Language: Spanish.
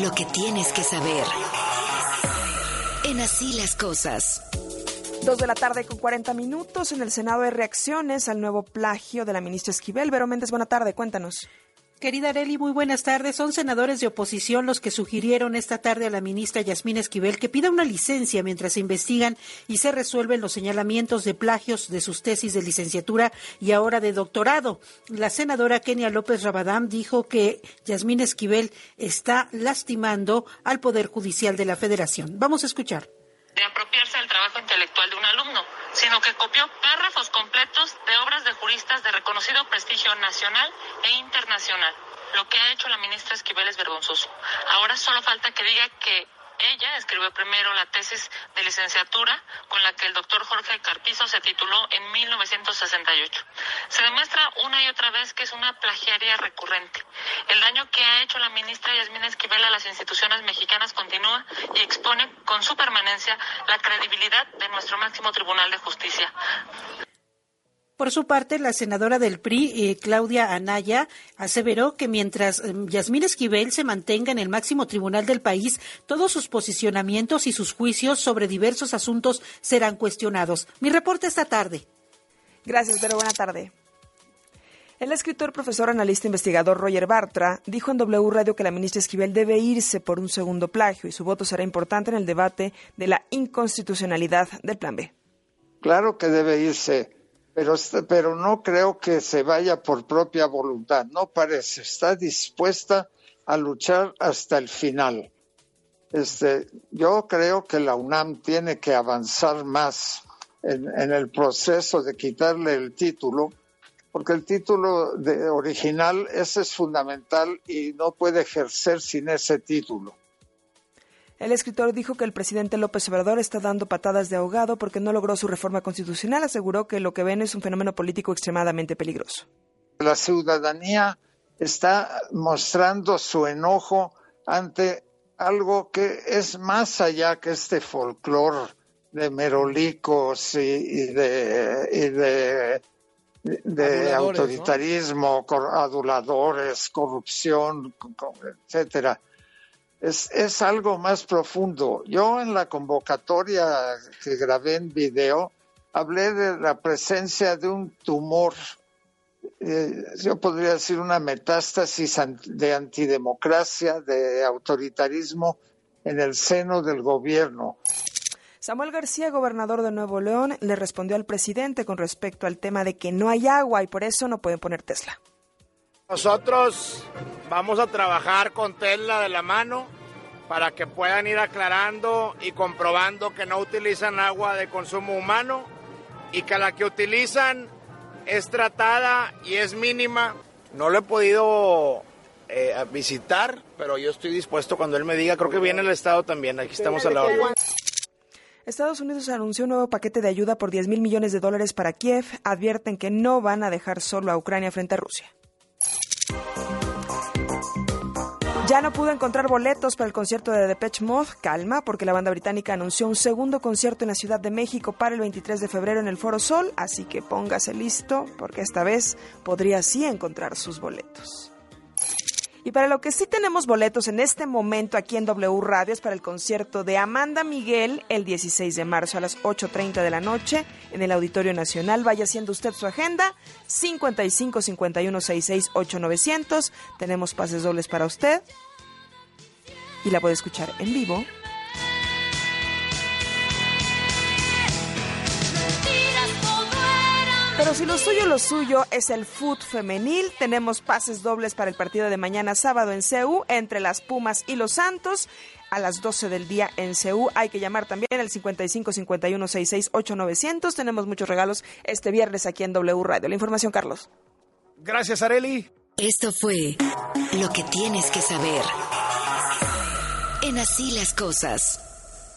Lo que tienes que saber. En Así las Cosas. 2:40 p.m. En el Senado hay reacciones al nuevo plagio de la ministra Esquivel. Vero Méndez, buena tarde, cuéntanos. Querida Arely, muy buenas tardes. Son senadores de oposición los que sugirieron esta tarde a la ministra Yasmín Esquivel que pida una licencia mientras se investigan y se resuelven los señalamientos de plagios de sus tesis de licenciatura y ahora de doctorado. La senadora Kenia López Rabadán dijo que Yasmín Esquivel está lastimando al Poder Judicial de la Federación. Vamos a escuchar. De apropiarse del trabajo intelectual de un alumno, sino que copió párrafos completos de obras de juristas de reconocido prestigio nacional e internacional. Lo que ha hecho la ministra Esquivel es vergonzoso. Ahora solo falta que diga que ella escribió primero la tesis de licenciatura con la que el doctor Jorge Carpizo se tituló en 1968. Se demuestra una y otra vez que es una plagiaria recurrente. El daño que ha hecho la ministra Yasmín Esquivel a las instituciones mexicanas continúa y expone con su permanencia la credibilidad de nuestro máximo Tribunal de Justicia. Por su parte, la senadora del PRI, Claudia Anaya, aseveró que mientras Yasmín Esquivel se mantenga en el máximo tribunal del país, todos sus posicionamientos y sus juicios sobre diversos asuntos serán cuestionados. Mi reporte esta tarde. Gracias, Vero. Buena tarde. El escritor, profesor, analista, investigador Roger Bartra dijo en W Radio que la ministra Esquivel debe irse por un segundo plagio y su voto será importante en el debate de la inconstitucionalidad del Plan B. Claro que debe irse. Pero no creo que se vaya por propia voluntad, no parece, está dispuesta a luchar hasta el final. Yo creo que la UNAM tiene que avanzar más en el proceso de quitarle el título, porque el título original, ese es fundamental y no puede ejercer sin ese título. El escritor dijo que el presidente López Obrador está dando patadas de ahogado porque no logró su reforma constitucional. Aseguró que lo que ven es un fenómeno político extremadamente peligroso. La ciudadanía está mostrando su enojo ante algo que es más allá que este folclor de merolicos y de autoritarismo, ¿no? Aduladores, corrupción, etcétera. Es algo más profundo. Yo en la convocatoria que grabé en video hablé de la presencia de un tumor, yo podría decir una metástasis de antidemocracia, de autoritarismo en el seno del gobierno. Samuel García, gobernador de Nuevo León, le respondió al presidente con respecto al tema de que no hay agua y por eso no pueden poner Tesla. Nosotros vamos a trabajar con Tesla de la mano para que puedan ir aclarando y comprobando que no utilizan agua de consumo humano y que la que utilizan es tratada y es mínima. No lo he podido visitar, pero yo estoy dispuesto cuando él me diga. Creo que viene el Estado también, aquí estamos a la orden. Estados Unidos anunció un nuevo paquete de ayuda por $10,000 millones para Kiev. Advierten que no van a dejar solo a Ucrania frente a Rusia. Ya no pude encontrar boletos para el concierto de Depeche Mode. Calma, porque la banda británica anunció un segundo concierto en la Ciudad de México para el 23 de febrero en el Foro Sol, así que póngase listo, porque esta vez podría sí encontrar sus boletos. Y para lo que sí tenemos boletos en este momento aquí en W Radio es para el concierto de Amanda Miguel el 16 de marzo a las 8:30 p.m. en el Auditorio Nacional. Vaya haciendo usted su agenda, 55-5166-8900. Tenemos pases dobles para usted y la puede escuchar en vivo. Pero si lo suyo es el fútbol femenil, tenemos pases dobles para el partido de mañana sábado en CU entre las Pumas y los Santos a las 12:00 p.m. en CU. Hay que llamar también al 55-5166-8900. Tenemos muchos regalos este viernes aquí en W Radio. La información, Carlos. Gracias, Arely. Esto fue lo que tienes que saber en Así las Cosas.